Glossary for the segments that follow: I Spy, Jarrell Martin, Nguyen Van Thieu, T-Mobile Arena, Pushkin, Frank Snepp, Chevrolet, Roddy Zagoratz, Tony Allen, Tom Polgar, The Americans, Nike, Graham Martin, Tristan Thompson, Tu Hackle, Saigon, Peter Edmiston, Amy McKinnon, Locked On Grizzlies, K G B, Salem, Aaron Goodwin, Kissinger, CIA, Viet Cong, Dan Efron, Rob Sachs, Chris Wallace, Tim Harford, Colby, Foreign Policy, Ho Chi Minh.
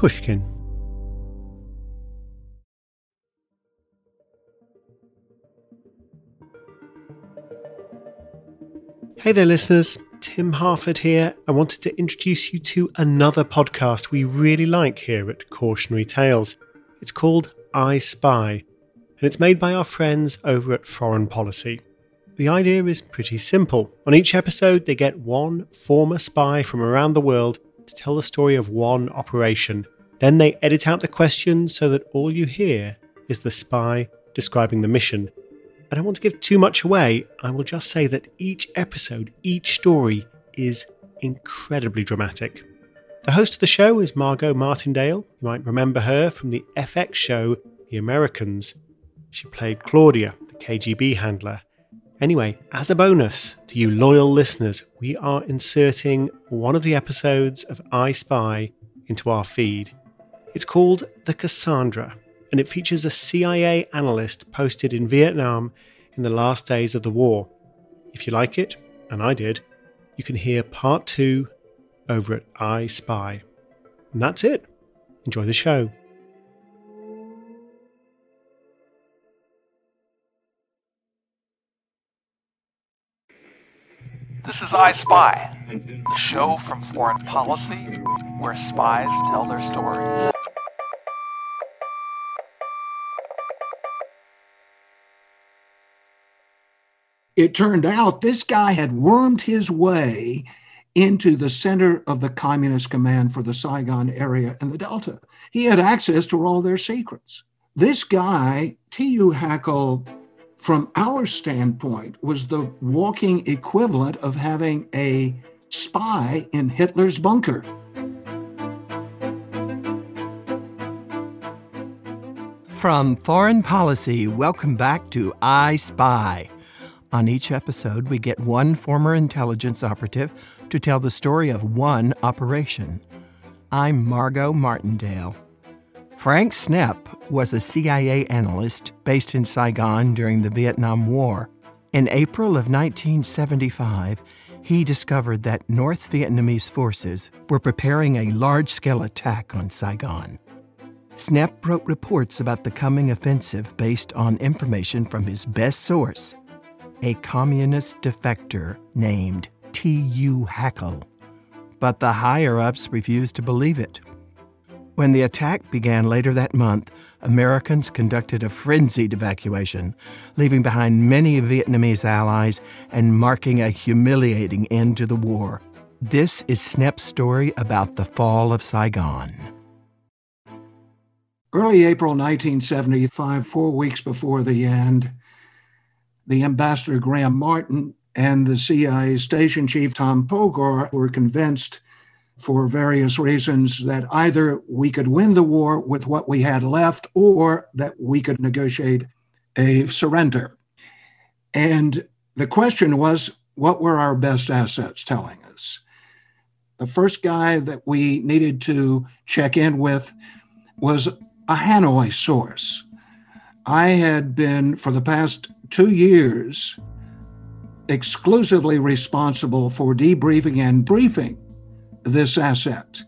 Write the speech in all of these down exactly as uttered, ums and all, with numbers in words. Pushkin. Hey there, listeners. Tim Harford here. I wanted to introduce you to another podcast we really like here at Cautionary Tales. It's called I Spy, and it's made by our friends over at Foreign Policy. The idea is pretty simple. On each episode, they get one former spy from around the world to tell the story of one operation. Then they edit out the questions so that all you hear is the spy describing the mission. I don't want to give too much away. I will just say that each episode, each story is incredibly dramatic. The host of the show is Margot Martindale. You might remember her from the F X show The Americans. She played Claudia, the K G B handler. Anyway, as a bonus to you loyal listeners, we are inserting one of the episodes of I Spy into our feed. It's called The Cassandra, and it features a C I A analyst posted in Vietnam in the last days of the war. If you like it, and I did, you can hear part two over at I Spy. And that's it. Enjoy the show. This is I Spy, the show from Foreign Policy, where spies tell their stories. It turned out this guy had wormed his way into the center of the Communist command for the Saigon area and the Delta. He had access to all their secrets. This guy, Tu Hackle, from our standpoint, was the walking equivalent of having a spy in Hitler's bunker. From Foreign Policy, welcome back to I Spy. On each episode, we get one former intelligence operative to tell the story of one operation. I'm Margot Martindale. Frank Snepp was a C I A analyst based in Saigon during the Vietnam War. In April of nineteen seventy-five, he discovered that North Vietnamese forces were preparing a large-scale attack on Saigon. Snepp wrote reports about the coming offensive based on information from his best source, a communist defector named Tu Hackle. But the higher-ups refused to believe it. When the attack began later that month, Americans conducted a frenzied evacuation, leaving behind many Vietnamese allies and marking a humiliating end to the war. This is Snepp's story about the fall of Saigon. Early April nineteen seventy-five, four weeks before the end, the ambassador Graham Martin and the C I A station chief Tom Polgar were convinced for various reasons that either we could win the war with what we had left or that we could negotiate a surrender. And the question was, what were our best assets telling us? The first guy that we needed to check in with was a Hanoi source. I had been, for the past two years, exclusively responsible for debriefing and briefing this asset.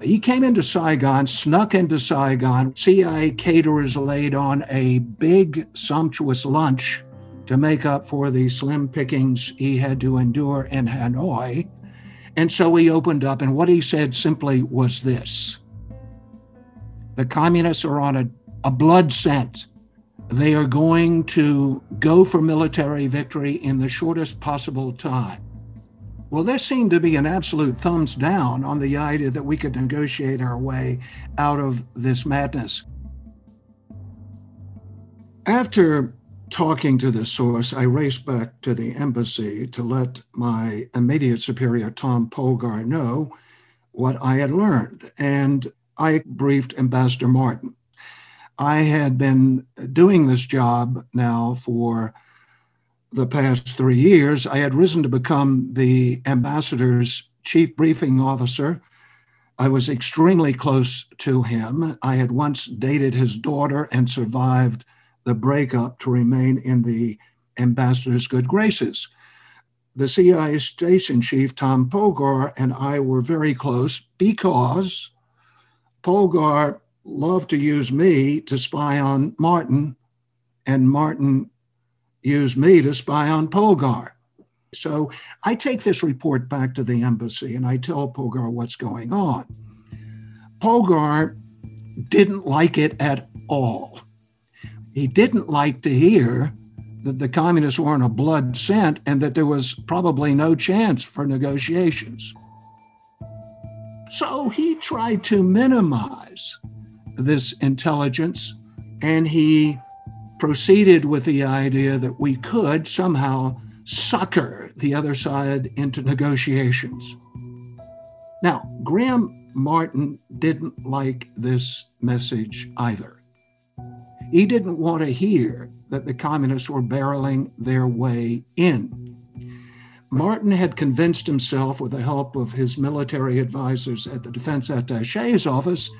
He came into Saigon, snuck into Saigon. C I A caterers laid on a big, sumptuous lunch to make up for the slim pickings he had to endure in Hanoi. And so he opened up, and what he said simply was this: the communists are on a, a blood scent. They are going to go for military victory in the shortest possible time. Well, there seemed to be an absolute thumbs down on the idea that we could negotiate our way out of this madness. After talking to the source, I raced back to the embassy to let my immediate superior, Tom Polgar, know what I had learned. And I briefed Ambassador Martin. I had been doing this job now for the past three years. I had risen to become the ambassador's chief briefing officer. I was extremely close to him. I had once dated his daughter and survived the breakup to remain in the ambassador's good graces. The C I A station chief, Tom Polgar, and I were very close because Polgar loved to use me to spy on Martin, and Martin used me to spy on Polgar. So I take this report back to the embassy and I tell Polgar what's going on. Polgar didn't like it at all. He didn't like to hear that the communists weren't a blood cent and that there was probably no chance for negotiations. So he tried to minimize this intelligence, and he proceeded with the idea that we could somehow sucker the other side into negotiations. Now, Graham Martin didn't like this message either. He didn't want to hear that the communists were barreling their way in. Martin had convinced himself, with the help of his military advisors at the defense attaché's office,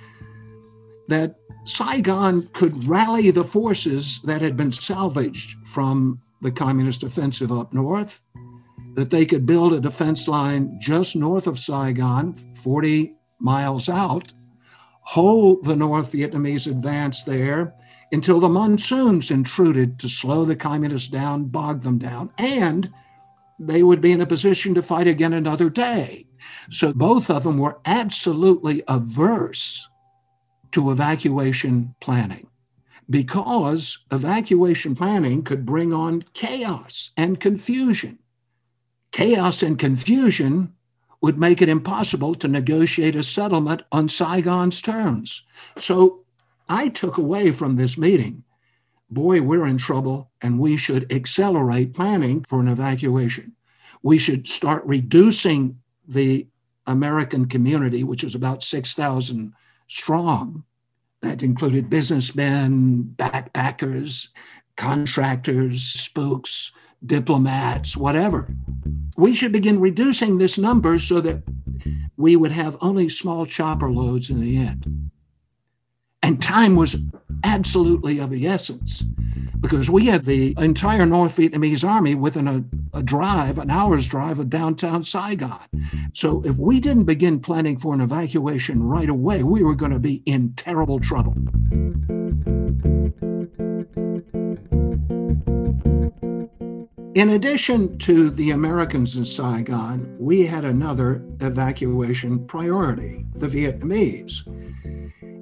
that Saigon could rally the forces that had been salvaged from the communist offensive up north, that they could build a defense line just north of Saigon, forty miles out, hold the North Vietnamese advance there until the monsoons intruded to slow the communists down, bog them down, and they would be in a position to fight again another day. So both of them were absolutely averse to evacuation planning, because evacuation planning could bring on chaos and confusion. Chaos and confusion would make it impossible to negotiate a settlement on Saigon's terms. So I took away from this meeting, boy, we're in trouble, and we should accelerate planning for an evacuation. We should start reducing the American community, which is about six thousand strong. That included businessmen, backpackers, contractors, spooks, diplomats, whatever. We should begin reducing this number so that we would have only small chopper loads in the end. And time was absolutely of the essence, because we had the entire North Vietnamese army within a, a drive, an hour's drive of downtown Saigon. So if we didn't begin planning for an evacuation right away, we were going to be in terrible trouble. In addition to the Americans in Saigon, we had another evacuation priority, the Vietnamese.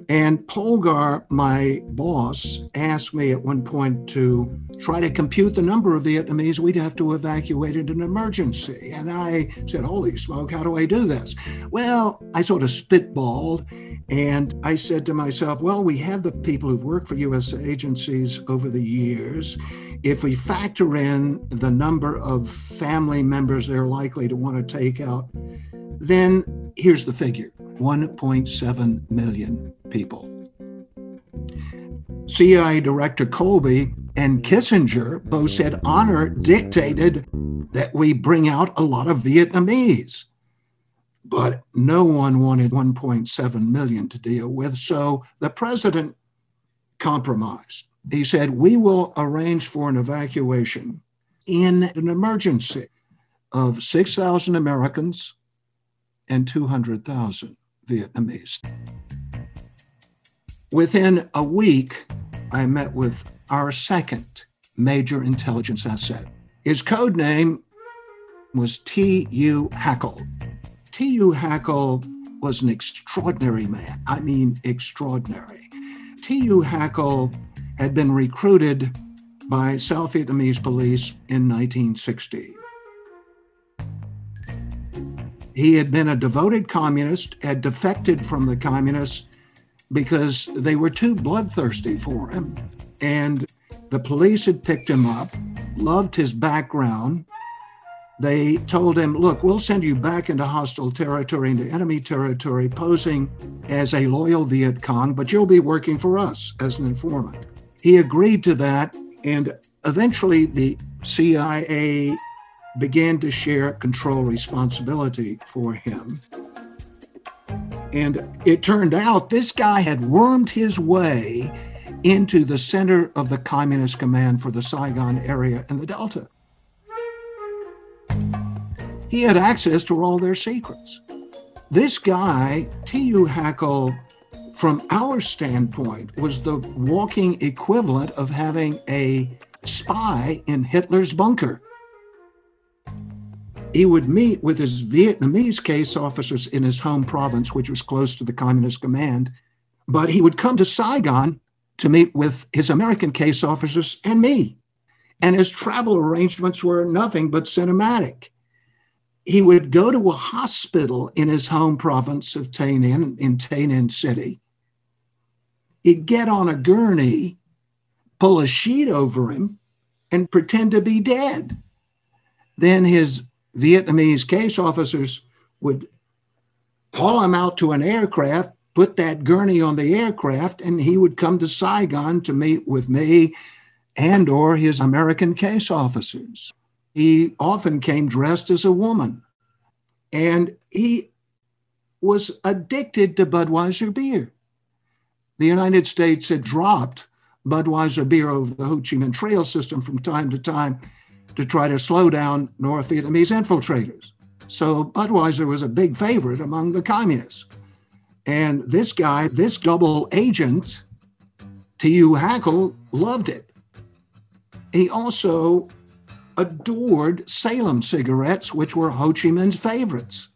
And Polgar, my boss, asked me at one point to try to compute the number of Vietnamese we'd have to evacuate in an emergency. And I said, holy smoke, how do I do this? Well, I sort of spitballed, and I said to myself, well, we have the people who've worked for U S agencies over the years. If we factor in the number of family members they're likely to want to take out, then here's the figure, one point seven million people. C I A Director Colby and Kissinger both said honor dictated that we bring out a lot of Vietnamese, but no one wanted one point seven million to deal with. So the president compromised. He said, we will arrange for an evacuation in an emergency of six thousand Americans and two hundred thousand Vietnamese. Within a week, I met with our second major intelligence asset. His code name was Tu Hackle. Tu Hackle was an extraordinary man. I mean, extraordinary. Tu Hackle had been recruited by South Vietnamese police in nineteen sixty. He had been a devoted communist, had defected from the communists because they were too bloodthirsty for him. And the police had picked him up, loved his background. They told him, look, we'll send you back into hostile territory, into enemy territory, posing as a loyal Viet Cong, but you'll be working for us as an informant. He agreed to that, and eventually the C I A began to share control responsibility for him. And it turned out this guy had wormed his way into the center of the communist command for the Saigon area and the Delta. He had access to all their secrets. This guy, Tu Hackle, from our standpoint, was the walking equivalent of having a spy in Hitler's bunker. He would meet with his Vietnamese case officers in his home province, which was close to the Communist command, but he would come to Saigon to meet with his American case officers and me. And his travel arrangements were nothing but cinematic. He would go to a hospital in his home province of Tay Ninh, in Tay Ninh City. He'd get on a gurney, pull a sheet over him, and pretend to be dead. Then his Vietnamese case officers would haul him out to an aircraft, put that gurney on the aircraft, and he would come to Saigon to meet with me and or his American case officers. He often came dressed as a woman, and he was addicted to Budweiser beer. The United States had dropped Budweiser beer over the Ho Chi Minh Trail system from time to time to try to slow down North Vietnamese infiltrators. So Budweiser was a big favorite among the communists. And this guy, this double agent, Tu Hackle, loved it. He also adored Salem cigarettes, which were Ho Chi Minh's favorites.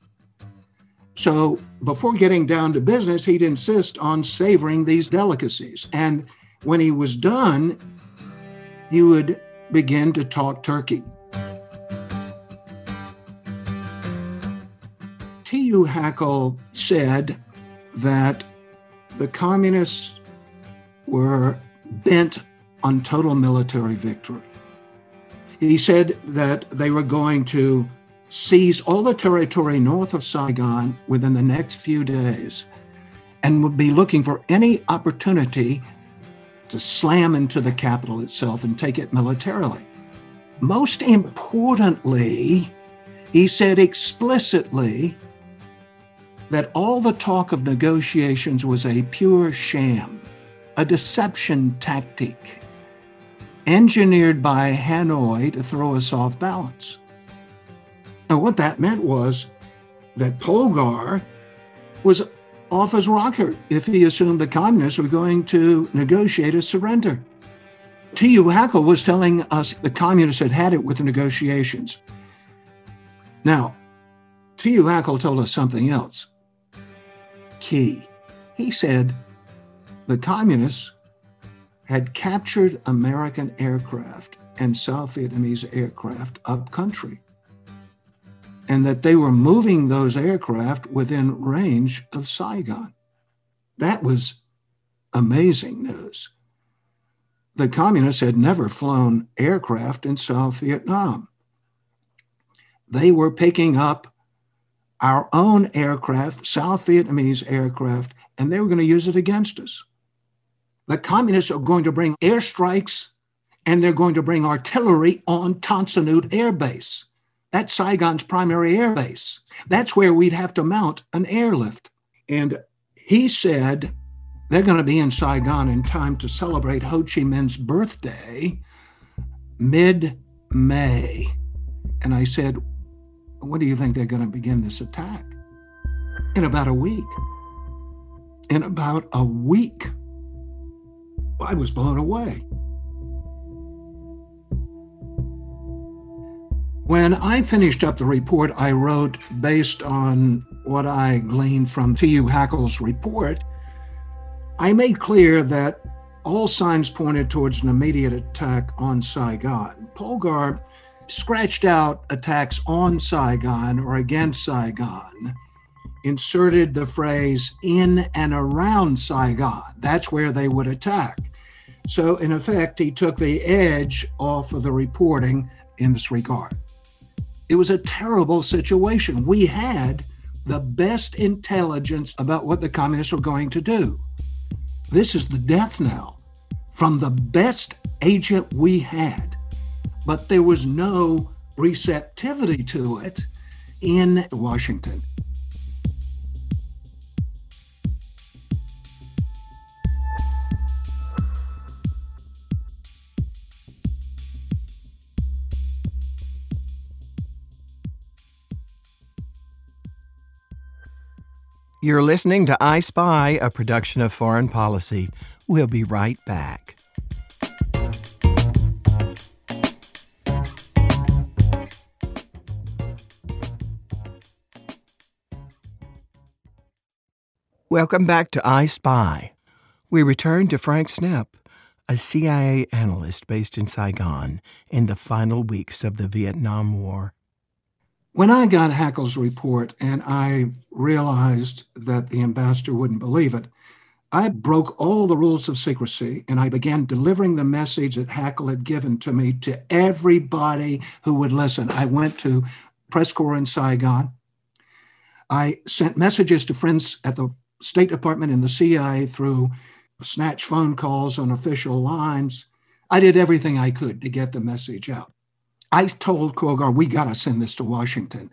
So before getting down to business, he'd insist on savoring these delicacies. And when he was done, he would begin to talk turkey. Tu Hackle said that the communists were bent on total military victory. He said that they were going to seize all the territory north of Saigon within the next few days and would be looking for any opportunity to slam into the capital itself and take it militarily. Most importantly, he said explicitly that all the talk of negotiations was a pure sham, a deception tactic engineered by Hanoi to throw us off balance. Now, what that meant was that Polgar was off his rocker if he assumed the communists were going to negotiate a surrender. Tu Hackle was telling us the communists had had it with the negotiations. Now, Tu Hackle told us something else. Key. He said the communists had captured American aircraft and South Vietnamese aircraft up country, and that they were moving those aircraft within range of Saigon. That was amazing news. The communists had never flown aircraft in South Vietnam. They were picking up our own aircraft, South Vietnamese aircraft, and they were going to use it against us. The communists are going to bring airstrikes, and they're going to bring artillery on Tan Son Nhut Air Base. That's Saigon's primary air base. That's where we'd have to mount an airlift. And he said, they're going to be in Saigon in time to celebrate Ho Chi Minh's birthday mid-May. And I said, when do you think they're going to begin this attack? In about a week. In about a week. I was blown away. When I finished up the report I wrote based on what I gleaned from Tu Hackle's report, I made clear that all signs pointed towards an immediate attack on Saigon. Polgar scratched out attacks on Saigon or against Saigon, inserted the phrase in and around Saigon. That's where they would attack. So in effect, he took the edge off of the reporting in this regard. It was a terrible situation. We had the best intelligence about what the communists were going to do. This is the death knell from the best agent we had, but there was no receptivity to it in Washington. You're listening to I Spy, a production of Foreign Policy. We'll be right back. Welcome back to I Spy. We return to Frank Snepp, a C I A analyst based in Saigon in the final weeks of the Vietnam War. When I got Hackle's report and I realized that the ambassador wouldn't believe it, I broke all the rules of secrecy and I began delivering the message that Hackle had given to me to everybody who would listen. I went to press corps in Saigon. I sent messages to friends at the State Department and the C I A through snatch phone calls on official lines. I did everything I could to get the message out. I told Polgar, we got to send this to Washington.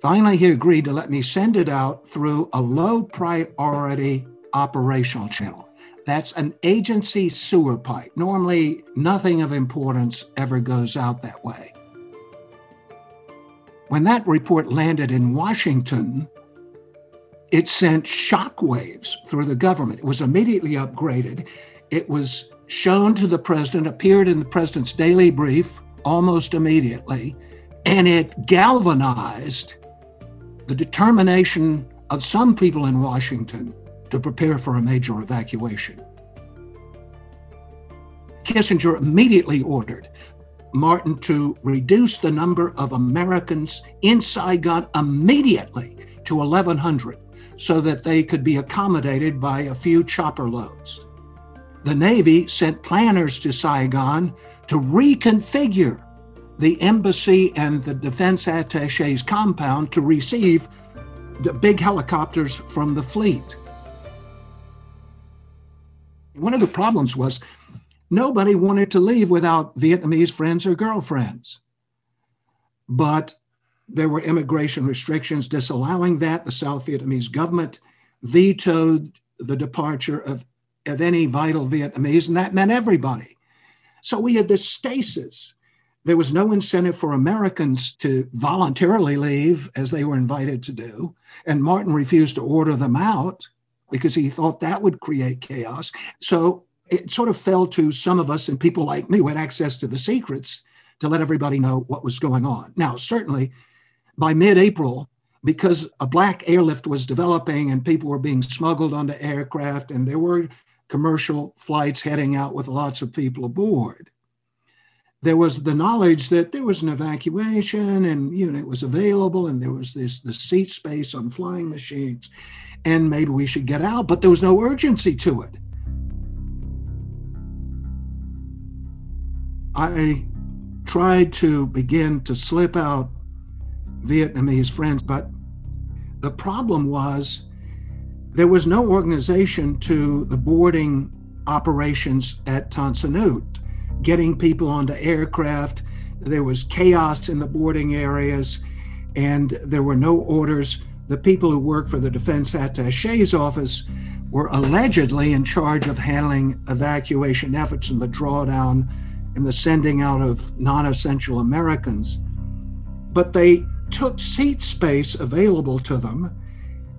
Finally, he agreed to let me send it out through a low priority operational channel. That's an agency sewer pipe. Normally, nothing of importance ever goes out that way. When that report landed in Washington, it sent shockwaves through the government. It was immediately upgraded. It was shown to the president, appeared in the president's daily brief, almost immediately, and it galvanized the determination of some people in Washington to prepare for a major evacuation. Kissinger immediately ordered Martin to reduce the number of Americans in Saigon immediately to eleven hundred so that they could be accommodated by a few chopper loads. The Navy sent planners to Saigon to reconfigure the embassy and the defense attaché's compound to receive the big helicopters from the fleet. One of the problems was nobody wanted to leave without Vietnamese friends or girlfriends. But there were immigration restrictions disallowing that. The South Vietnamese government vetoed the departure of, of any vital Vietnamese, and that meant everybody. So we had this stasis. There was no incentive for Americans to voluntarily leave as they were invited to do. And Martin refused to order them out because he thought that would create chaos. So it sort of fell to some of us and people like me who had access to the secrets to let everybody know what was going on. Now, certainly by mid-April, because a black airlift was developing and people were being smuggled onto aircraft and there were commercial flights heading out with lots of people aboard. There was the knowledge that there was an evacuation and, you know, it was available and there was this the seat space on flying machines and maybe we should get out, but there was no urgency to it. I tried to begin to slip out Vietnamese friends, but the problem was there was no organization to the boarding operations at Tan Son Nhut, getting people onto aircraft. There was chaos in the boarding areas, and there were no orders. The people who work for the defense attaché's office were allegedly in charge of handling evacuation efforts and the drawdown and the sending out of non-essential Americans. But they took seat space available to them,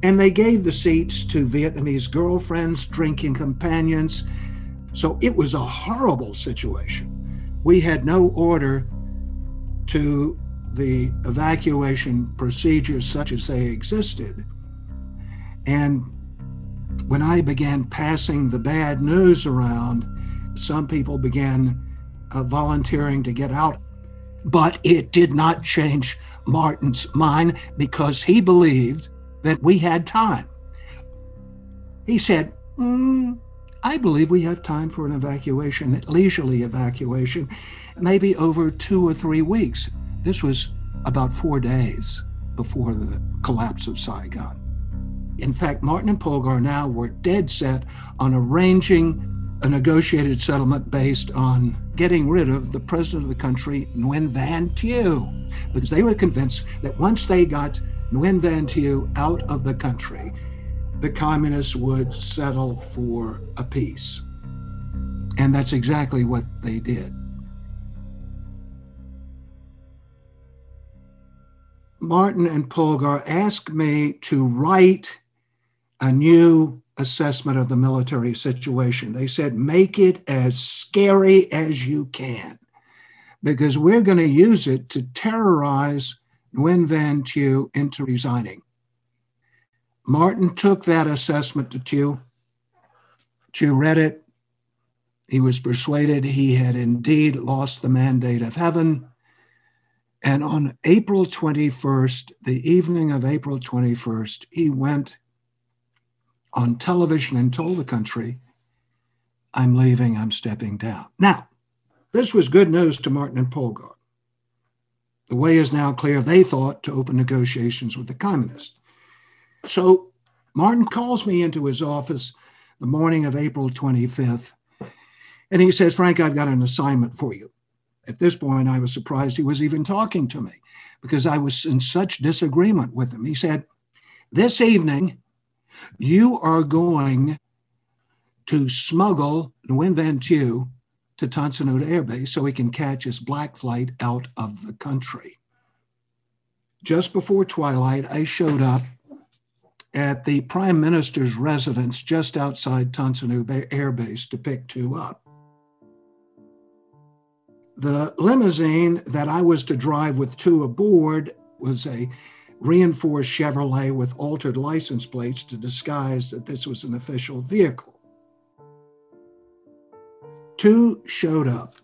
and they gave the seats to Vietnamese girlfriends, drinking companions. So it was a horrible situation. We had no order to the evacuation procedures such as they existed. And when I began passing the bad news around, some people began uh, volunteering to get out. But it did not change Martin's mind because he believed that we had time. He said, mm, I believe we have time for an evacuation, a leisurely evacuation, maybe over two or three weeks. This was about four days before the collapse of Saigon. In fact, Martin and Polgar now were dead set on arranging a negotiated settlement based on getting rid of the president of the country, Nguyen Van Thieu, because they were convinced that once they got Nguyen Van Thieu out of the country, the communists would settle for a peace. And that's exactly what they did. Martin and Polgar asked me to write a new assessment of the military situation. They said, make it as scary as you can, because we're going to use it to terrorize Nguyen Van Thieu into resigning. Martin took that assessment to Thieu. Thieu read it. He was persuaded he had indeed lost the mandate of heaven. And on April twenty-first, the evening of April twenty-first, he went on television and told the country, I'm leaving, I'm stepping down. Now, this was good news to Martin and Polgar. The way is now clear, they thought, to open negotiations with the communists. So Martin calls me into his office the morning of April twenty-fifth, and he says, Frank, I've got an assignment for you. At this point, I was surprised he was even talking to me because I was in such disagreement with him. He said, this evening, you are going to smuggle Nguyen Van Thieu to Tan Son Nhut Air Base so he can catch his black flight out of the country. Just before twilight, I showed up at the Prime Minister's residence just outside Tan Son Nhut Air Base to pick Thieu up. The limousine that I was to drive with Thieu aboard was a reinforced Chevrolet with altered license plates to disguise that this was an official vehicle. Thieu showed up.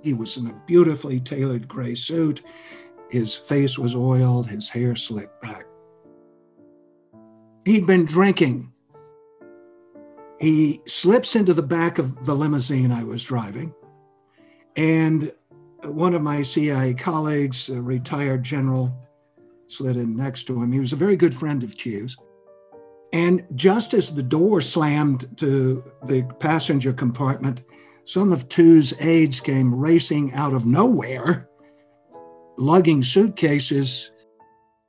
He was in a beautifully tailored gray suit. His face was oiled, his hair slicked back. He'd been drinking. He slips into the back of the limousine I was driving, and one of my C I A colleagues, a retired general, slid in next to him. He was a very good friend of Thieu's. And just as the door slammed to the passenger compartment, some of Thieu's aides came racing out of nowhere, lugging suitcases,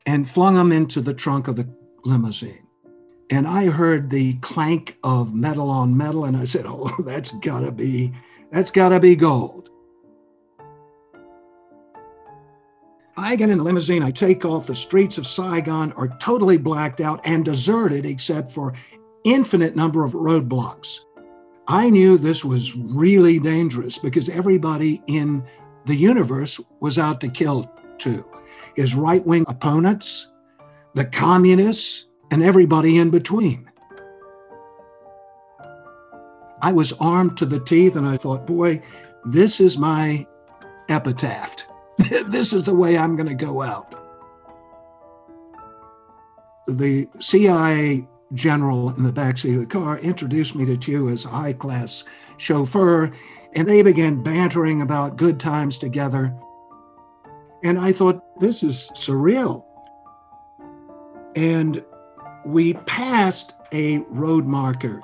and flung them into the trunk of the limousine. And I heard the clank of metal on metal, and I said, oh, that's gotta be, that's gotta be gold. I get in the limousine, I take off, the streets of Saigon are totally blacked out and deserted except for infinite number of roadblocks. I knew this was really dangerous because everybody in the universe was out to kill Thieu. His right-wing opponents, the communists, and everybody in between. I was armed to the teeth and I thought, boy, this is my epitaph. This is the way I'm going to go out. The C I A general in the backseat of the car introduced me to Thieu as a high-class chauffeur, and they began bantering about good times together. And I thought, this is surreal. And we passed a road marker,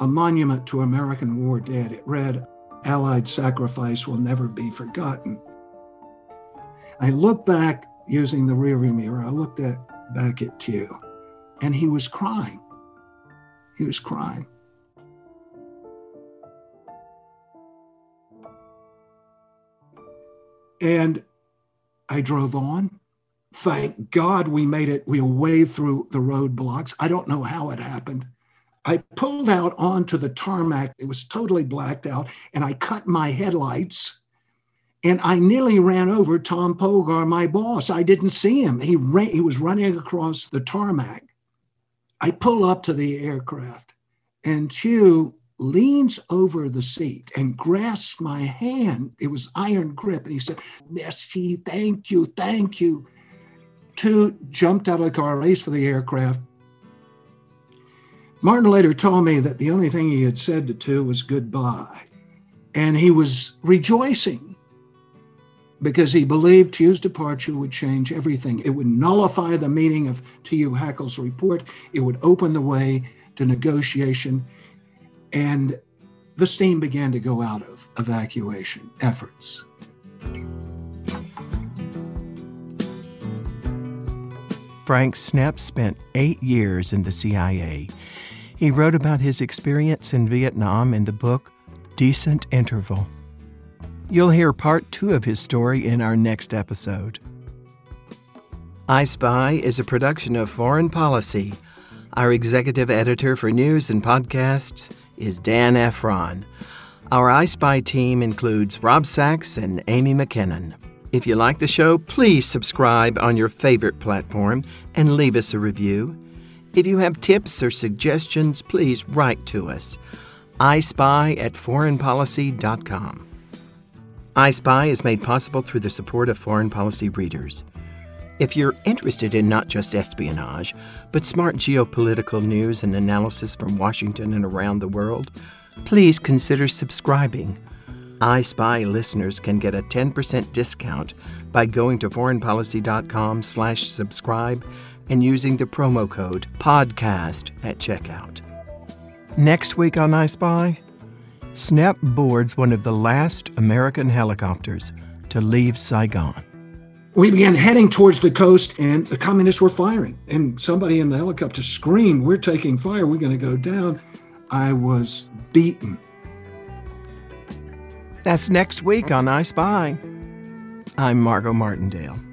a monument to American war dead. It read, Allied sacrifice will never be forgotten. I looked back using the rearview mirror. I looked at, back at Thieu, and he was crying. He was crying. And I drove on. Thank God we made it. We wade through the roadblocks. I don't know how it happened. I pulled out onto the tarmac. It was totally blacked out, and I cut my headlights. And I nearly ran over Tom Polgar, my boss. I didn't see him. He ran, he was running across the tarmac. I pull up to the aircraft, and Thieu leans over the seat and grasps my hand. It was iron grip. And he said, Merci, thank you, thank you. Thieu jumped out of the car, raced for the aircraft. Martin later told me that the only thing he had said to Thieu was goodbye. And he was rejoicing, because he believed Thieu's departure would change everything. It would nullify the meaning of Tu Hackle's report. It would open the way to negotiation. And the steam began to go out of evacuation efforts. Frank Snepp spent eight years in the C I A. He wrote about his experience in Vietnam in the book Decent Interval. You'll hear part two of his story in our next episode. I Spy is a production of Foreign Policy, Our executive editor for news and podcasts is Dan Efron. Our I Spy team includes Rob Sachs and Amy McKinnon. If you like the show, please subscribe on your favorite platform and leave us a review. If you have tips or suggestions, please write to us. I Spy at foreign policy dot com. I Spy is made possible through the support of Foreign Policy readers. If you're interested in not just espionage, but smart geopolitical news and analysis from Washington and around the world, please consider subscribing. I Spy listeners can get a ten percent discount by going to foreign policy dot com slash subscribe and using the promo code PODCAST at checkout. Next week on I Spy, Snepp boards one of the last American helicopters to leave Saigon. We began heading towards the coast, and the communists were firing. And somebody in the helicopter screamed, "We're taking fire, we're going to go down." I was beaten. That's next week on I Spy. I'm Margot Martindale.